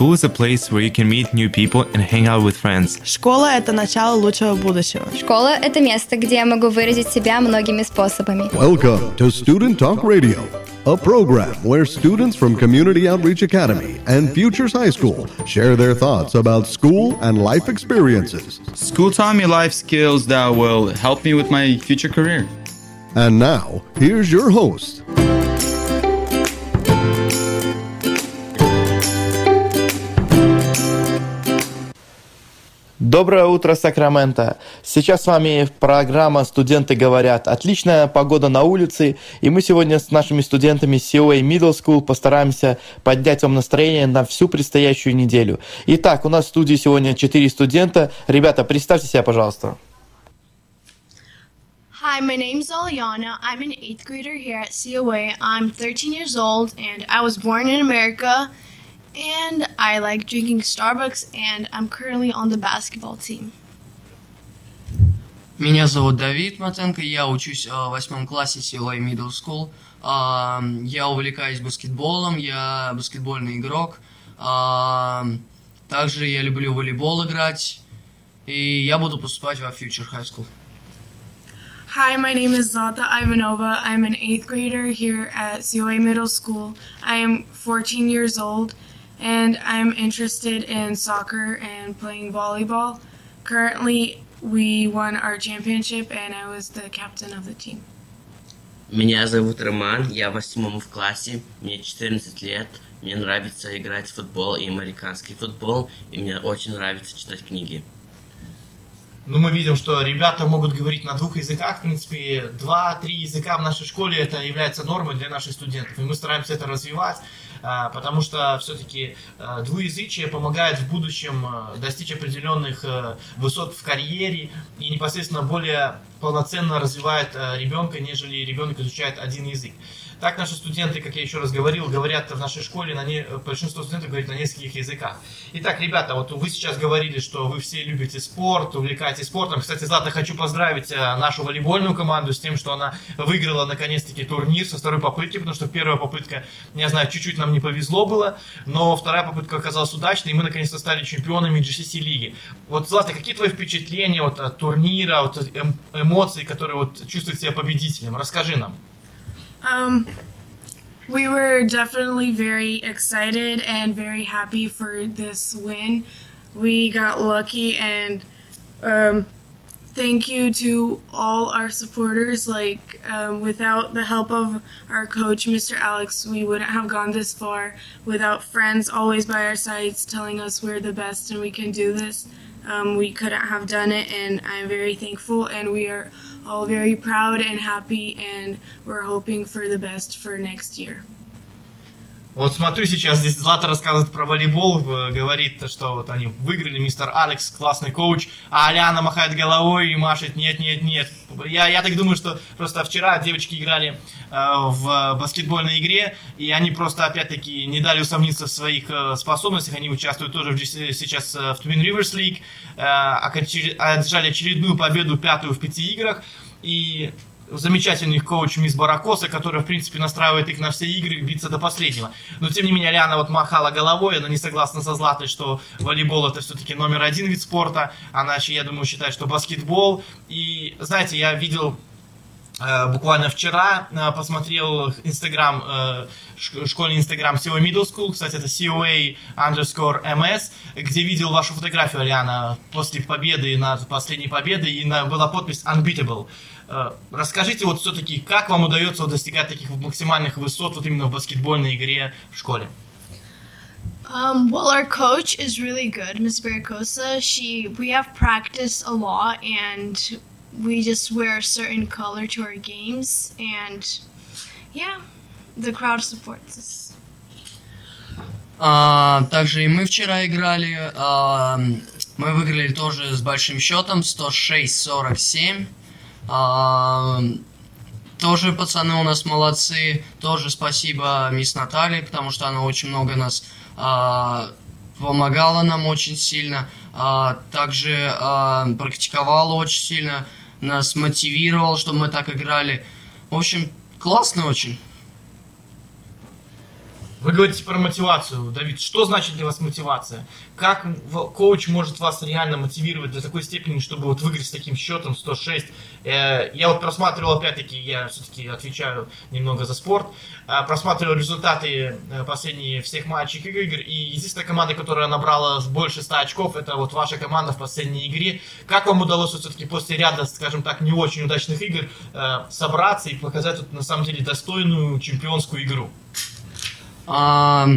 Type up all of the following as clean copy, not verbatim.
School is a place where you can meet new people and hang out with friends. Школа – это начало лучшего будущего. Школа – это место, где я могу выразить себя многими способами. Welcome to Student Talk Radio, a program where students from Community Outreach Academy and Futures High School share their thoughts about school and life experiences. School taught me life skills that will help me with my future career. And now, here's your host. Доброе утро, Сакраменто! Сейчас с вами программа «Студенты говорят». Отличная погода на улице, и мы сегодня с нашими студентами COA Middle School постараемся поднять вам настроение на всю предстоящую неделю. Итак, у нас в студии сегодня 4 студента. Ребята, представьте себя, пожалуйста. Hi, my name's Aliana. I'm an 8th grader here at COA. I'm 13 years old, and I was born in America. And I like drinking Starbucks, and I'm currently on the basketball team. Меня зовут Давид Матенко, я учусь в 8 классе COA Middle School. Я увлекаюсь баскетболом, я баскетбольный игрок. Также я люблю волейбол играть, и я буду поступать во Future High School. Hi, my name is Zlata Ivanova. I'm an 8th grader here at COA Middle School. I am 14 years old. And I'm interested in soccer and playing volleyball. Currently, we won our championship, and I was the captain of the team. Меня зовут Роман, я в 8 классе, мне 14 лет, мне нравится играть в футбол и американский футбол, и мне очень нравится читать книги. Ну, мы видим, что ребята могут говорить на 2 языках, в принципе, 2-3 языка в нашей школе это является нормой для наших студентов, и мы стараемся это развивать, потому что все-таки двуязычие помогает в будущем достичь определенных высот в карьере и непосредственно более полноценно развивает ребенка, нежели ребенок изучает один язык. Так наши студенты, как я еще раз говорил, говорят в нашей школе, большинство студентов говорит на нескольких языках. Итак, ребята, вот вы сейчас говорили, что вы все любите спорт, увлекаетесь спортом. Кстати, Злата, хочу поздравить нашу волейбольную команду с тем, что она выиграла наконец-таки турнир со второй попытки, потому что первая попытка, я знаю, чуть-чуть нам не повезло было, но вторая попытка оказалась удачной, и мы наконец-то стали чемпионами GCC лиги. Вот, Злата, какие твои впечатления вот, от турнира, вот, эмоции, которые вот, чувствуют себя победителем? Расскажи нам. We were definitely very excited and very happy for this win. We got lucky and thank you to all our supporters. Like, without the help of our coach, Mr. Alex, we wouldn't have gone this far. Without friends always by our sides telling us we're the best and we can do this, we couldn't have done it, and I'm very thankful, and we are all very proud and happy, and we're hoping for the best for next year. Вот смотрю сейчас, здесь Злата рассказывает про волейбол, говорит, что вот они выиграли, мистер Алекс, классный коуч, а Алиана махает головой и машет, нет. Я так думаю, что просто вчера девочки играли в баскетбольной игре, и они просто опять-таки не дали усомниться в своих способностях, они участвуют тоже сейчас в Twin Rivers League, одержали очередную победу, 5-ю в 5 играх, и... замечательный коуч Ms. Baricosa, которая, в принципе, настраивает их на все игры, биться до последнего. Но, тем не менее, Алиана вот махала головой, она не согласна со Златой, что волейбол это все-таки номер 1 вид спорта. Она, я думаю, считает, что баскетбол. И, знаете, я видел... Буквально вчера посмотрел Instagram, школьный Instagram COA Middle School, кстати, это COA_MS, где видел вашу фотографию, Алиана, после победы, на последней победы, и была подпись Unbeatable. Расскажите вот все-таки, как вам удается достигать таких максимальных высот вот именно в баскетбольной игре в школе? Well, our coach is really good, Ms. Baricosa. We have practiced a lot, and we just wear a certain color to our games, and yeah, the crowd supports us. Также и мы вчера играли. Мы выиграли тоже с большим счетом 106-47. Тоже пацаны у нас молодцы. Тоже спасибо мисс Наталье, потому что она очень много нас помогала нам очень сильно. Также практиковала очень сильно. Нас мотивировал, чтобы мы так играли. В общем, классно очень. Вы говорите про мотивацию, Давид. Что значит для вас мотивация? Как коуч может вас реально мотивировать до такой степени, чтобы вот выиграть с таким счетом 106? Я вот просматривал, опять-таки, я все-таки отвечаю немного за спорт, просматривал результаты последних всех матчей и игр, и единственная команда, которая набрала больше 100 очков, это вот ваша команда в последней игре. Как вам удалось вот все-таки после ряда, скажем так, не очень удачных игр собраться и показать вот, на самом деле достойную чемпионскую игру? Как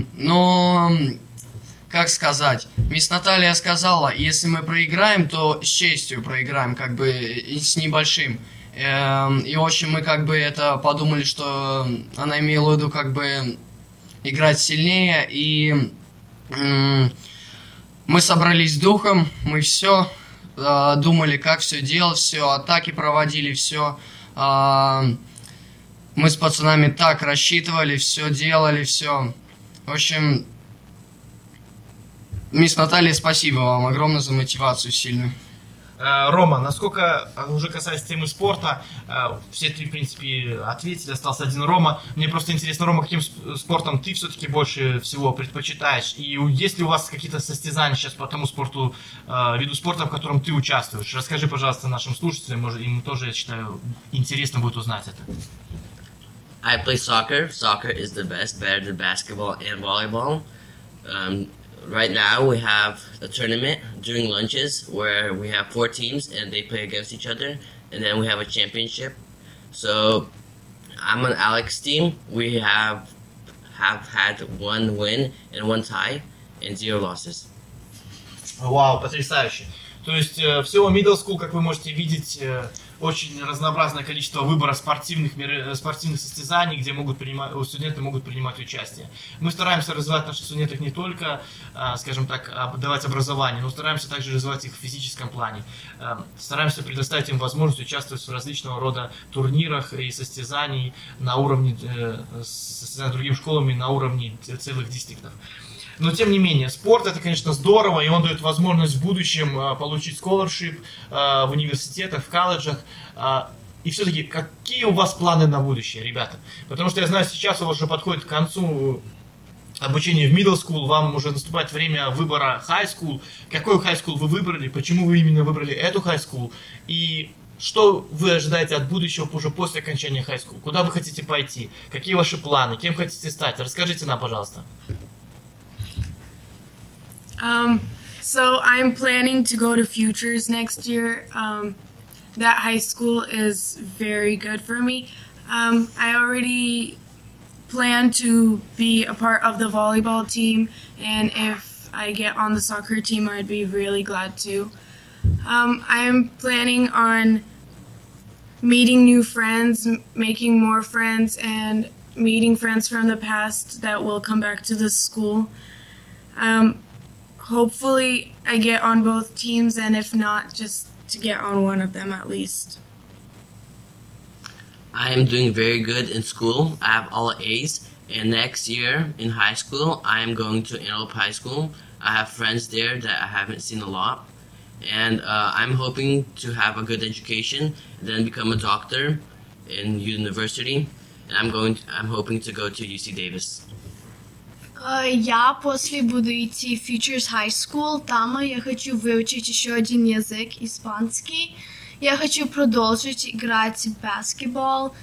сказать, мисс Наталья сказала, если мы проиграем, то с честью проиграем, как бы, с небольшим. И, в общем, мы, как бы, это подумали, что она имела в виду, как бы, играть сильнее, и мы собрались с духом, мы все думали, как все делать, все атаки проводили, все... Мы с пацанами так рассчитывали, все делали, все. В общем, мисс Наталья, спасибо вам огромное за мотивацию сильную. Рома, насколько, уже касается темы спорта, все три, в принципе, ответили, остался один Рома. Мне просто интересно, Рома, каким спортом ты все-таки больше всего предпочитаешь? И есть ли у вас какие-то состязания сейчас по тому спорту, виду спорта, в котором ты участвуешь? Расскажи, пожалуйста, нашим слушателям, может, им тоже, я считаю, интересно будет узнать это. I play soccer. Soccer is the best, better than basketball and volleyball. Right now we have a tournament during lunches where we have four teams and they play against each other, and then we have a championship. So I'm on Alex's team. We have had one win and one tie and zero losses. Wow, потрясающе. То есть в COA Middle School, как вы можете видеть, очень разнообразное количество выбора спортивных состязаний, где студенты могут принимать участие. Мы стараемся развивать наших студентов не только, скажем так, давать образование, но стараемся также развивать их в физическом плане. Стараемся предоставить им возможность участвовать в различного рода турнирах и состязаний на уровне с другими школами на уровне целых дистриктов. Но, тем не менее, спорт – это, конечно, здорово, и он дает возможность в будущем получить scholarship в университетах, в колледжах. И все-таки, какие у вас планы на будущее, ребята? Потому что я знаю, сейчас у вас уже подходит к концу обучение в middle school, вам уже наступает время выбора high school. Какой high school вы выбрали, почему вы именно выбрали эту high school, и что вы ожидаете от будущего уже после окончания high school? Куда вы хотите пойти? Какие ваши планы? Кем хотите стать? Расскажите нам, пожалуйста. So I'm planning to go to Futures next year. That high school is very good for me. I already plan to be a part of the volleyball team, and if I get on the soccer team, I'd be really glad to. I'm planning on meeting new friends, making more friends, and meeting friends from the past that will come back to the school. Hopefully, I get on both teams, and if not, just to get on one of them at least. I am doing very good in school. I have all A's, and next year in high school, I am going to Antelope High School. I have friends there that I haven't seen a lot, and I'm hoping to have a good education, and then become a doctor in university, and I'm hoping to go to UC Davis. Я после буду идти в Futures High School. Там я хочу выучить еще один язык, испанский. Я хочу продолжить играть в баскетбол.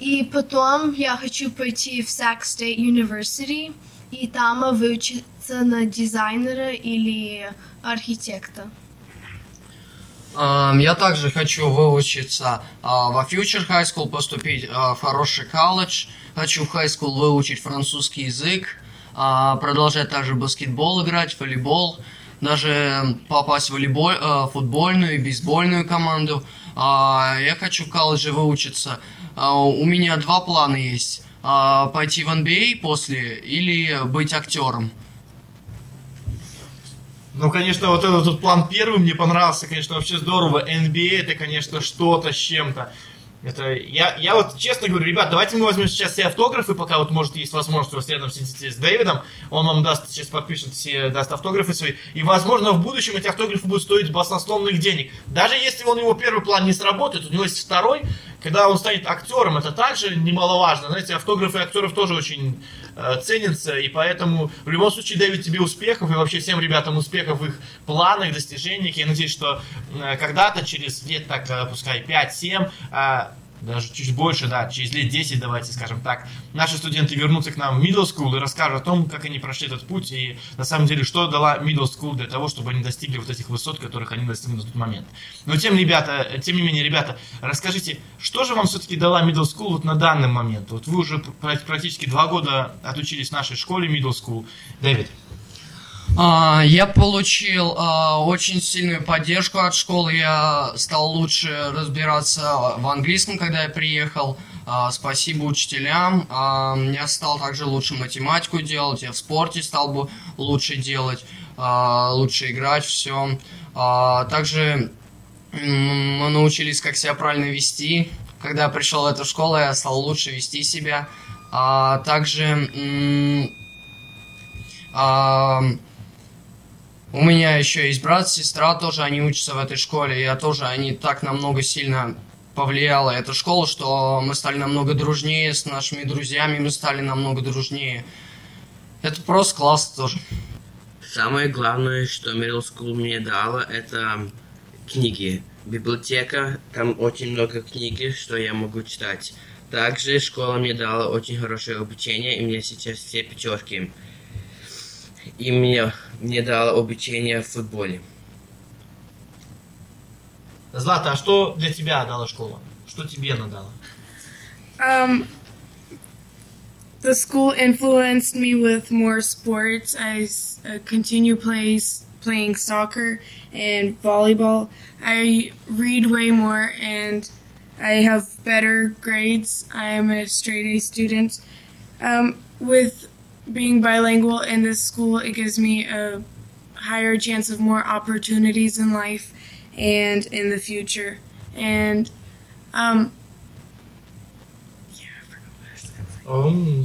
И потом я хочу пойти в Sac State University. И там выучиться на дизайнера или архитектора. Я также хочу выучиться во Future High School, поступить в хороший колледж. Хочу в high school выучить французский язык. Продолжать также баскетбол играть, волейбол, даже попасть в футбольную и бейсбольную команду. Я хочу в колледже выучиться. У меня два плана есть. Пойти в NBA после или быть актером. Ну, конечно, вот этот вот план первый мне понравился, конечно, вообще здорово. NBA это, конечно, что-то с чем-то. Это я вот честно говорю, ребят, давайте мы возьмем сейчас все автографы, пока вот может есть возможность, вы рядом сидите с Дэвидом, он вам даст, сейчас подпишет все, даст автографы свои, и возможно в будущем эти автографы будут стоить баснословных денег. Даже если он его первый план не сработает, у него есть второй, когда он станет актером, это также немаловажно. Знаете, автографы актеров тоже очень ценятся, и поэтому в любом случае, Дэвид, тебе успехов и вообще всем ребятам успехов в их планах, достижениях. Я надеюсь, что когда-то через лет, так, пускай 5-7, даже чуть больше, да, через лет 10, давайте скажем так, наши студенты вернутся к нам в middle school и расскажут о том, как они прошли этот путь и на самом деле, что дала middle school для того, чтобы они достигли вот этих высот, которых они достигли на тот момент. Но тем не менее, ребята, расскажите, что же вам все-таки дала middle school вот на данный момент? Вот вы уже практически 2 года отучились в нашей школе middle school. Дэвид. Я получил очень сильную поддержку от школы, я стал лучше разбираться в английском, когда я приехал, спасибо учителям, я стал также лучше математику делать, я в спорте стал бы лучше делать, лучше играть, все. Также мы научились, как себя правильно вести, когда я пришел в эту школу, я стал лучше вести себя, также... У меня еще есть брат, сестра, тоже они учатся в этой школе. Они так намного сильно повлияла эта школа, что мы стали намного дружнее с нашими друзьями, мы стали намного дружнее. Это просто класс тоже. Самое главное, что Middle School мне дала, это книги. Библиотека, там очень много книг, что я могу читать. Также школа мне дала очень хорошее обучение, и мне сейчас все 5. И мне дало обучение в футболе. Злата, а что для тебя дала школа? Что тебе она дала? The school influenced me with more sports. I continue playing soccer and volleyball. I read way more and I have better grades. I am a straight A student. With being bilingual in this school, it gives me a higher chance of more opportunities in life and in the future. And,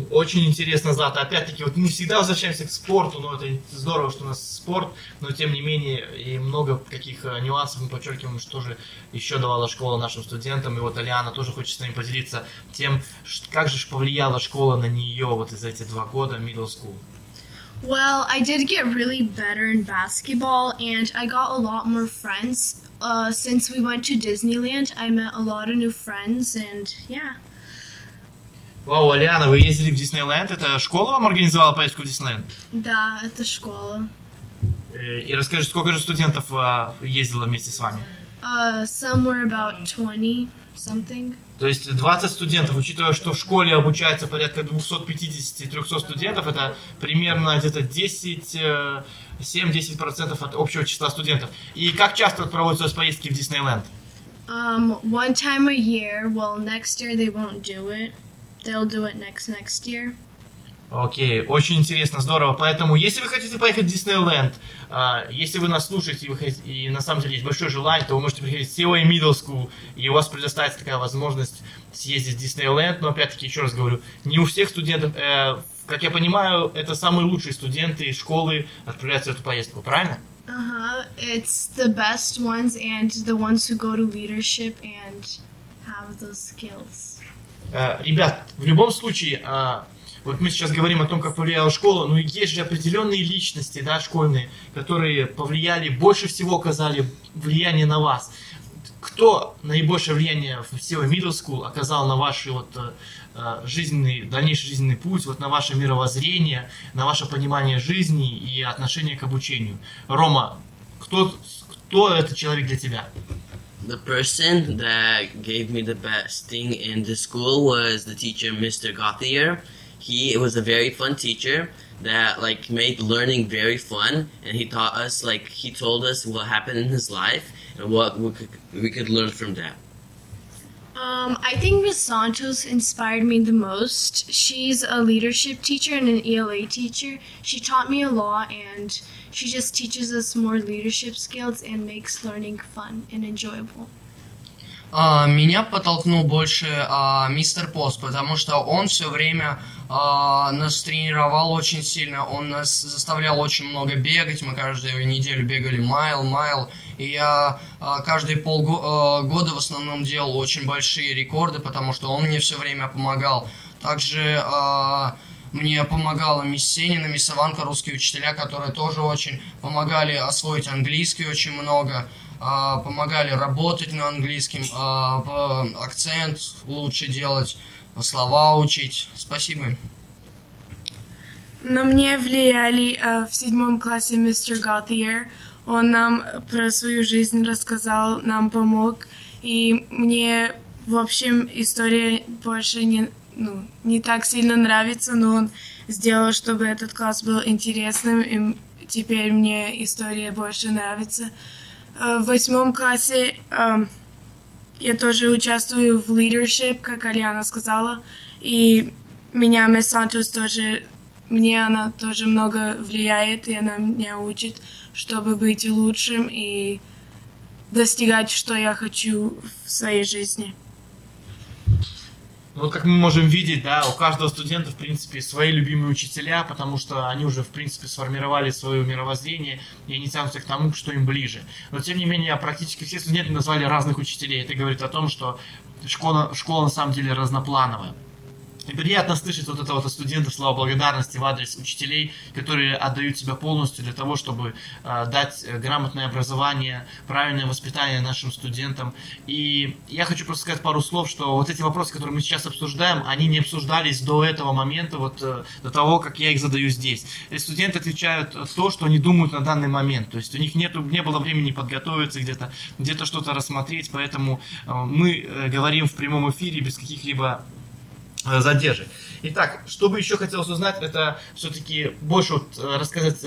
Очень интересно, Злата. Опять-таки, вот мы всегда возвращаемся к спорту, но это здорово, что у нас спорт, но тем не менее и много каких нюансов мы подчеркиваем, что же еще давала школа нашим студентам. И вот Алиана тоже хочет с нами поделиться тем, как же повлияла школа на нее вот за эти 2 года middle school. Well, I did get really better in basketball, and I got a lot more friends. Since we went to Disneyland, I met a lot of new friends, and yeah. Вау, Алиана, вы ездили в Диснейленд, это школа вам организовала поездку в Диснейленд? Да, это школа. И расскажи, сколько же студентов ездило вместе с вами? Somewhere about 20 something. То есть 20 студентов, учитывая, что в школе обучается порядка 250-300 студентов, это примерно где-то 7-10% от общего числа студентов. И как часто проводятся поездки в Диснейленд? One time a year, well, next year they won't do it. They'll do it next year. Окей, очень интересно, здорово. Поэтому, если вы хотите поехать в Диснейленд, если вы нас слушаете и на самом деле есть большое желание, то вы можете приходить в COA Middle School, и у вас предоставится такая возможность съездить в Диснейленд. Но опять-таки, еще раз говорю, не у всех студентов, как я понимаю, это самые лучшие студенты из школы отправляются в эту поездку, правильно? Ага, it's the best ones and the ones who go to leadership and have those skills. Ребят, в любом случае, вот мы сейчас говорим о том, как повлияла школа, но есть же определенные личности, да, школьные, которые повлияли, больше всего оказали влияние на вас. Кто наибольшее влияние в COA Middle School оказал на ваш вот, дальнейший жизненный путь, вот, на ваше мировоззрение, на ваше понимание жизни и отношение к обучению? Рома, кто этот человек для тебя? The person that gave me the best thing in the school was the teacher, Mr. Gothier. He was a very fun teacher that like made learning very fun, and he taught us he told us what happened in his life and what we could learn from that. I think Ms. Santos inspired me the most. She's a leadership teacher and an ELA teacher. She taught me a lot, and she just teaches us more leadership skills and makes learning fun and enjoyable. Меня подтолкнул больше мистер Пост, потому что он все время нас тренировал очень сильно, он нас заставлял очень много бегать, мы каждую неделю бегали майл, и я каждые полгода в основном делал очень большие рекорды, потому что он мне все время помогал. Также мне помогала Ms. Senina, Ms. Ivanka, русские учителя, которые тоже очень помогали освоить английский очень много. Помогали работать на английском, акцент лучше делать, слова учить. Спасибо. На меня влияли в седьмом классе Mr. Gothier. Он нам про свою жизнь рассказал, нам помог. И мне, в общем, история больше не так сильно нравится, но он сделал, чтобы этот класс был интересным, и теперь мне история больше нравится. В восьмом классе я тоже участвую в leadership, как Алиана сказала, и меня Ms. Santos тоже, мне она тоже много влияет, и она меня учит, чтобы быть лучшим и достигать, что я хочу в своей жизни. Вот как мы можем видеть, да, у каждого студента, в принципе, свои любимые учителя, потому что они уже, в принципе, сформировали свое мировоззрение, и они тянутся к тому, что им ближе. Но, тем не менее, практически все студенты назвали разных учителей. Это говорит о том, что школа на самом деле разноплановая. И приятно слышать вот это вот от студентов слова благодарности в адрес учителей, которые отдают себя полностью для того, чтобы дать грамотное образование, правильное воспитание нашим студентам. И я хочу просто сказать пару слов, что вот эти вопросы, которые мы сейчас обсуждаем, они не обсуждались до этого момента, вот до того, как я их задаю здесь. И студенты отвечают то, что они думают на данный момент. То есть у них не было времени подготовиться, где-то что-то рассмотреть, поэтому мы говорим в прямом эфире без каких-либо задержек. Итак, что бы еще хотелось узнать, это все-таки больше вот рассказать,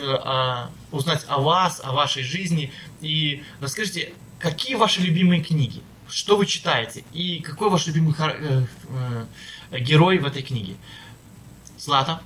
узнать о вас, о вашей жизни. И расскажите, какие ваши любимые книги, что вы читаете и какой ваш любимый герой в этой книге? Злата?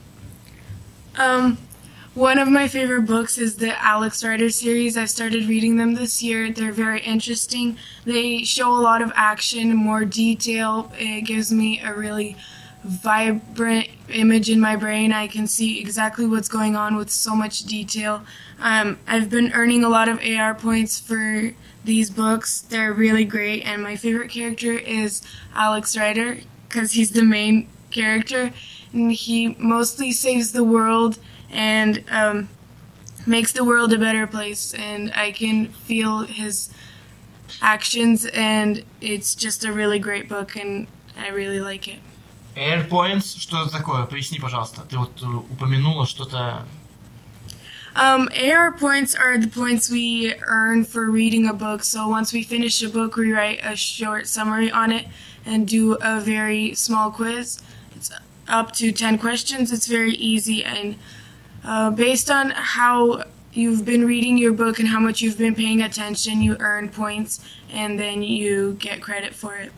One of my favorite books is the Alex Rider series. I've started reading them this year. They're very interesting. They show a lot of action, more detail. It gives me a really vibrant image in my brain. I can see exactly what's going on with so much detail. I've been earning a lot of AR points for these books. They're really great, and my favorite character is Alex Rider because he's the main character, and he mostly saves the world and makes the world a better place. And I can feel his actions, and it's just a really great book, and I really like it. AR points, что это такое? Поясни, пожалуйста. Ты вот упомянула что-то. AR points are the points we earn for reading a book. So once we finish a book, we write a short summary on it and do a very small quiz. It's up to 10 questions. It's very easy, and based on how you've been reading your book and how much you've been paying attention, you earn points, and then you get credit for it.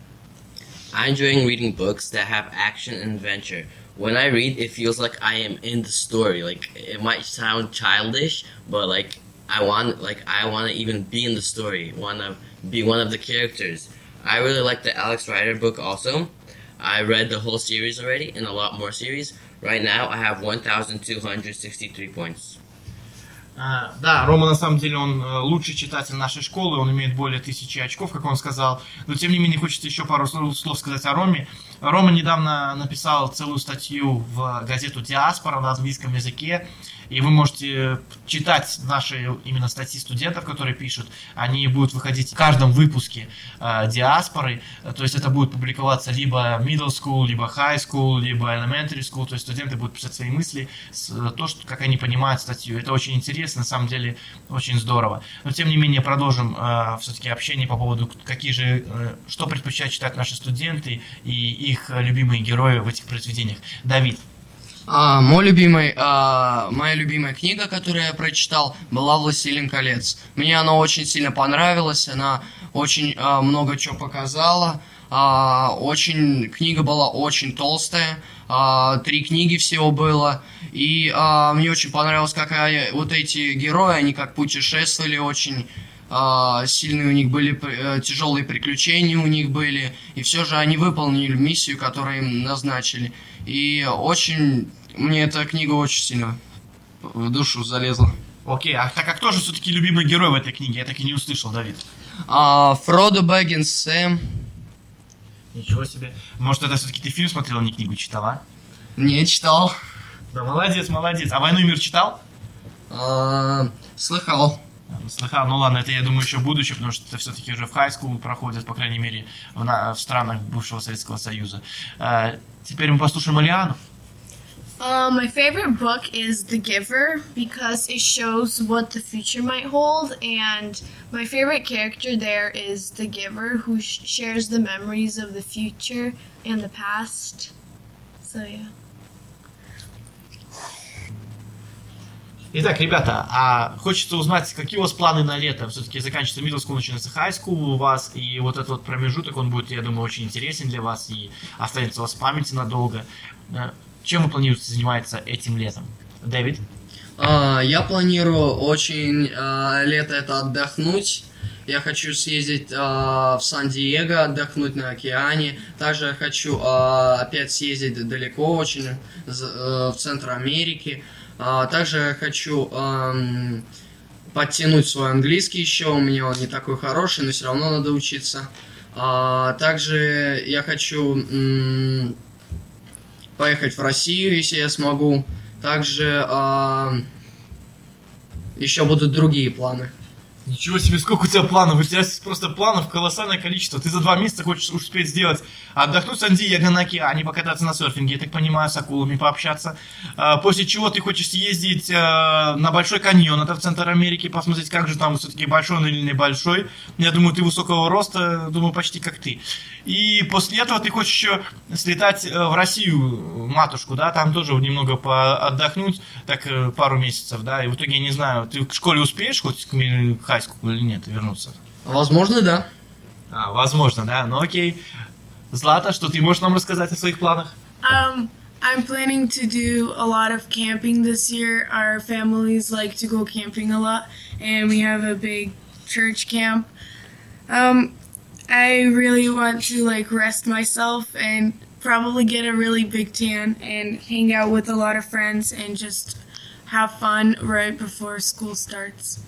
I'm enjoying reading books that have action and adventure. When I read, it feels like I am in the story. Like, it might sound childish, but I want to even be in the story, want to be one of the characters. I really like the Alex Rider book also. I read the whole series already and a lot more series. Right now I have 1263 points. Да, Рома на самом деле он лучший читатель нашей школы, он имеет более 1000 очков, как он сказал, но тем не менее хочется еще пару слов сказать о Роме. Рома недавно написал целую статью в газету «Диаспора» на английском языке, и вы можете читать наши именно статьи студентов, которые пишут, они будут выходить в каждом выпуске «Диаспоры», то есть это будет публиковаться либо middle school, либо high school, либо elementary school, то есть студенты будут писать свои мысли, то, как они понимают статью, это очень интересно. На самом деле очень здорово. Но тем не менее продолжим все-таки общение по поводу, что предпочитают читать наши студенты и их любимые герои в этих произведениях. Давид. Моя любимая книга, которую я прочитал, была «Властелин колец». Мне она очень сильно понравилась, она очень много чего показала. Книга была очень толстая, 3 книги всего было, и мне очень понравилось, как вот эти герои, они как путешествовали очень, сильные у них были, тяжелые приключения у них были, и все же они выполнили миссию, которую им назначили. И очень, мне эта книга очень сильно в душу залезла. Окей, а так как кто же все-таки любимый герой в этой книге? Я так и не услышал, Давид. Фродо Бэггинс, Сэм. Ничего себе. Может, это все-таки ты фильм смотрел, а не книгу читала? Не, читал. Да, молодец, молодец. А «Войну и мир» читал? Слыхал. Слыхал, ну ладно, это, я думаю, еще будущее, потому что это все-таки уже в хайскул проходит, по крайней мере, в странах бывшего Советского Союза. Теперь мы послушаем Алиану. My favorite book is The Giver because it shows what the future might hold, and my favorite character there is The Giver, who shares the memories of the future and the past. So, yeah. Итак, ребята, хочется узнать, какие у вас планы на лето? Все-таки заканчивается middle school, начинается high school у вас, и вот этот вот промежуток, он будет, я думаю, очень интересен для вас и останется у вас в памяти надолго. Чем вы планируете заниматься этим летом? Дэвид? Я планирую очень лето это отдохнуть. Я хочу съездить в Сан-Диего, отдохнуть на океане. Также я хочу опять съездить далеко очень, в центр Америки. Также я хочу подтянуть свой английский еще, у меня он не такой хороший, но все равно надо учиться. Также я хочу поехать в Россию, если я смогу. Также еще будут другие планы. Ничего себе, сколько у тебя планов, у тебя просто планов колоссальное количество. Ты за 2 месяца хочешь успеть сделать: отдохнуть в Сан-Диего на океане, покататься на серфинге, я так понимаю, с акулами пообщаться. После чего ты хочешь съездить на Большой каньон, это в центр Америки, посмотреть, как же там все-таки большой он или небольшой. Я думаю, ты высокого роста, думаю, почти как ты. И после этого ты хочешь еще слетать в Россию, матушку, да, там тоже немного отдохнуть, так пару месяцев, да, и в итоге, я не знаю, ты к школе успеешь хоть к хайскулу или нет вернуться? Возможно, да. Возможно, да, ну окей. Злата, что ты можешь нам рассказать о своих планах? I'm planning to do a lot of camping this year. Our families like to go camping a lot, and we have a big church camp. I really want to rest myself and probably get a really big tan and hang out with a lot of friends and just have fun right before school starts.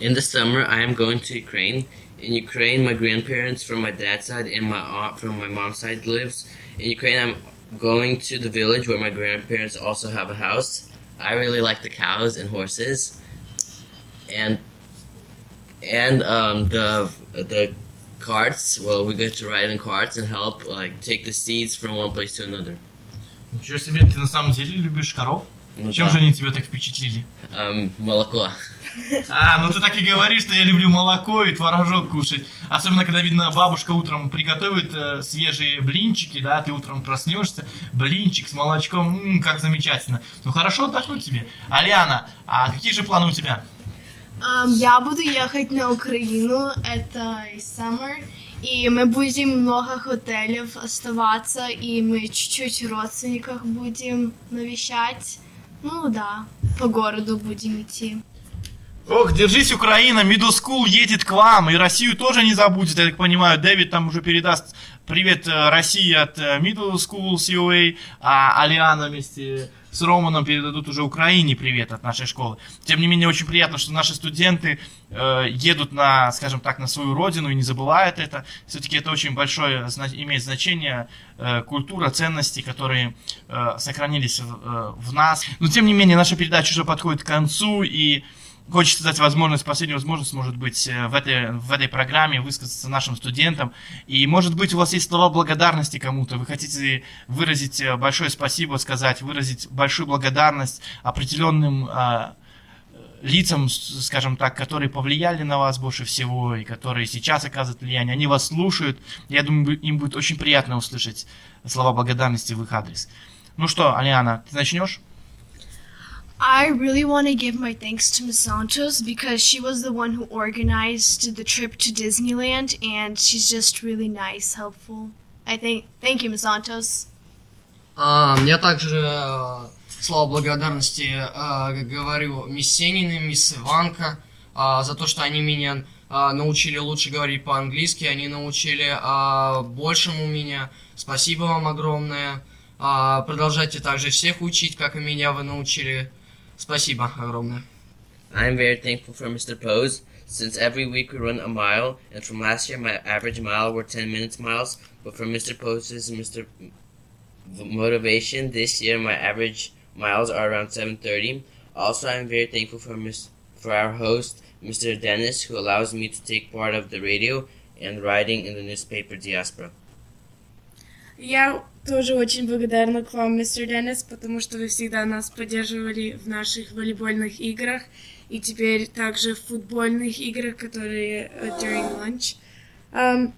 In the summer, I am going to Ukraine. In Ukraine, my grandparents from my dad's side and my aunt from my mom's side lives. In Ukraine, I'm going to the village where my grandparents also have a house. I really like the cows and horses. And the carts, well, we get to ride in carts and help take the seeds from one place to another. Ничего себе, ты на самом деле любишь коров? Чем же они тебя так впечатлили? Молоко. Ну ты так и говоришь, что я люблю молоко и творожок кушать. Особенно, когда, видно, бабушка утром приготовит свежие блинчики, да, ты утром проснешься, блинчик с молочком, как замечательно. Ну хорошо, отдохнуть тебе. Алиана, а какие же планы у тебя? Я буду ехать на Украину, это summer, и мы будем много отелев оставаться, и мы чуть-чуть родственников будем навещать. Ну да, по городу будем идти. Ох, держись, Украина, Middle School едет к вам, и Россию тоже не забудет, я так понимаю, Дэвид там уже передаст привет России от Middle School COA, а Алиана вместе с Романом передадут уже Украине привет от нашей школы. Тем не менее, очень приятно, что наши студенты едут на, скажем так, на свою родину и не забывают это. Все-таки это очень большое имеет значение, культура, ценности, которые сохранились в нас. Но тем не менее, наша передача уже подходит к концу, и хочется дать возможность, последнюю возможность, может быть, в этой программе высказаться нашим студентам. И, может быть, у вас есть слова благодарности кому-то. Вы хотите выразить большое спасибо, сказать, выразить большую благодарность определенным лицам, скажем так, которые повлияли на вас больше всего и которые сейчас оказывают влияние. Они вас слушают. Я думаю, им будет очень приятно услышать слова благодарности в их адрес. Ну что, Алиана, ты начнешь? I really want to give my thanks to Ms. Santos because she was the one who organized the trip to Disneyland, and she's just really nice, helpful. Thank you, Ms. Santos. Я также слова благодарности говорю Ms. Senina, Ms. Ivanka, за то, что они меня научили лучше говорить по-английски, они научили большему меня. Спасибо вам огромное. Продолжайте также всех учить, как и меня вы научили. Спасибо огромное. I'm very thankful for Mr. Post, since every week we run a mile, and from last year my average mile were 10 minutes miles, but for Mr. Post's and Mr. Motivation, this year my average miles are around 7:30. Also, I'm very thankful for our host, Mr. Dennis, who allows me to take part of the radio and writing in the newspaper Diaspora. Я тоже очень благодарна к вам, мистер Деннис, потому что вы всегда нас поддерживали в наших волейбольных играх и теперь также в футбольных играх, которые during lunch.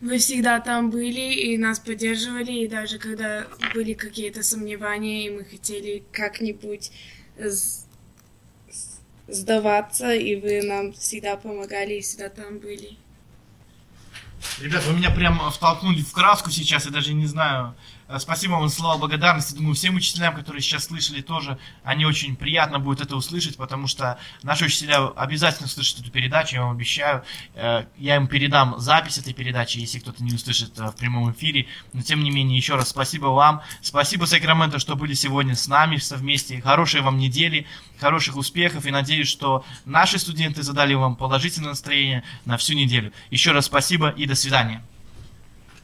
Вы всегда там были и нас поддерживали, и даже когда были какие-то сомневания, и мы хотели как-нибудь сдаваться, и вы нам всегда помогали и всегда там были. Ребята, вы меня прям втолкнули в краску сейчас, я даже не знаю. Спасибо вам за слова благодарности. Думаю, всем учителям, которые сейчас слышали тоже, они очень приятно будет это услышать, потому что наши учителя обязательно услышат эту передачу, я вам обещаю. Я им передам запись этой передачи, если кто-то не услышит в прямом эфире. Но, тем не менее, еще раз спасибо вам. Спасибо, Сакраменто, что были сегодня с нами все вместе. Хорошей вам недели, хороших успехов. И надеюсь, что наши студенты задали вам положительное настроение на всю неделю. Еще раз спасибо и до свидания.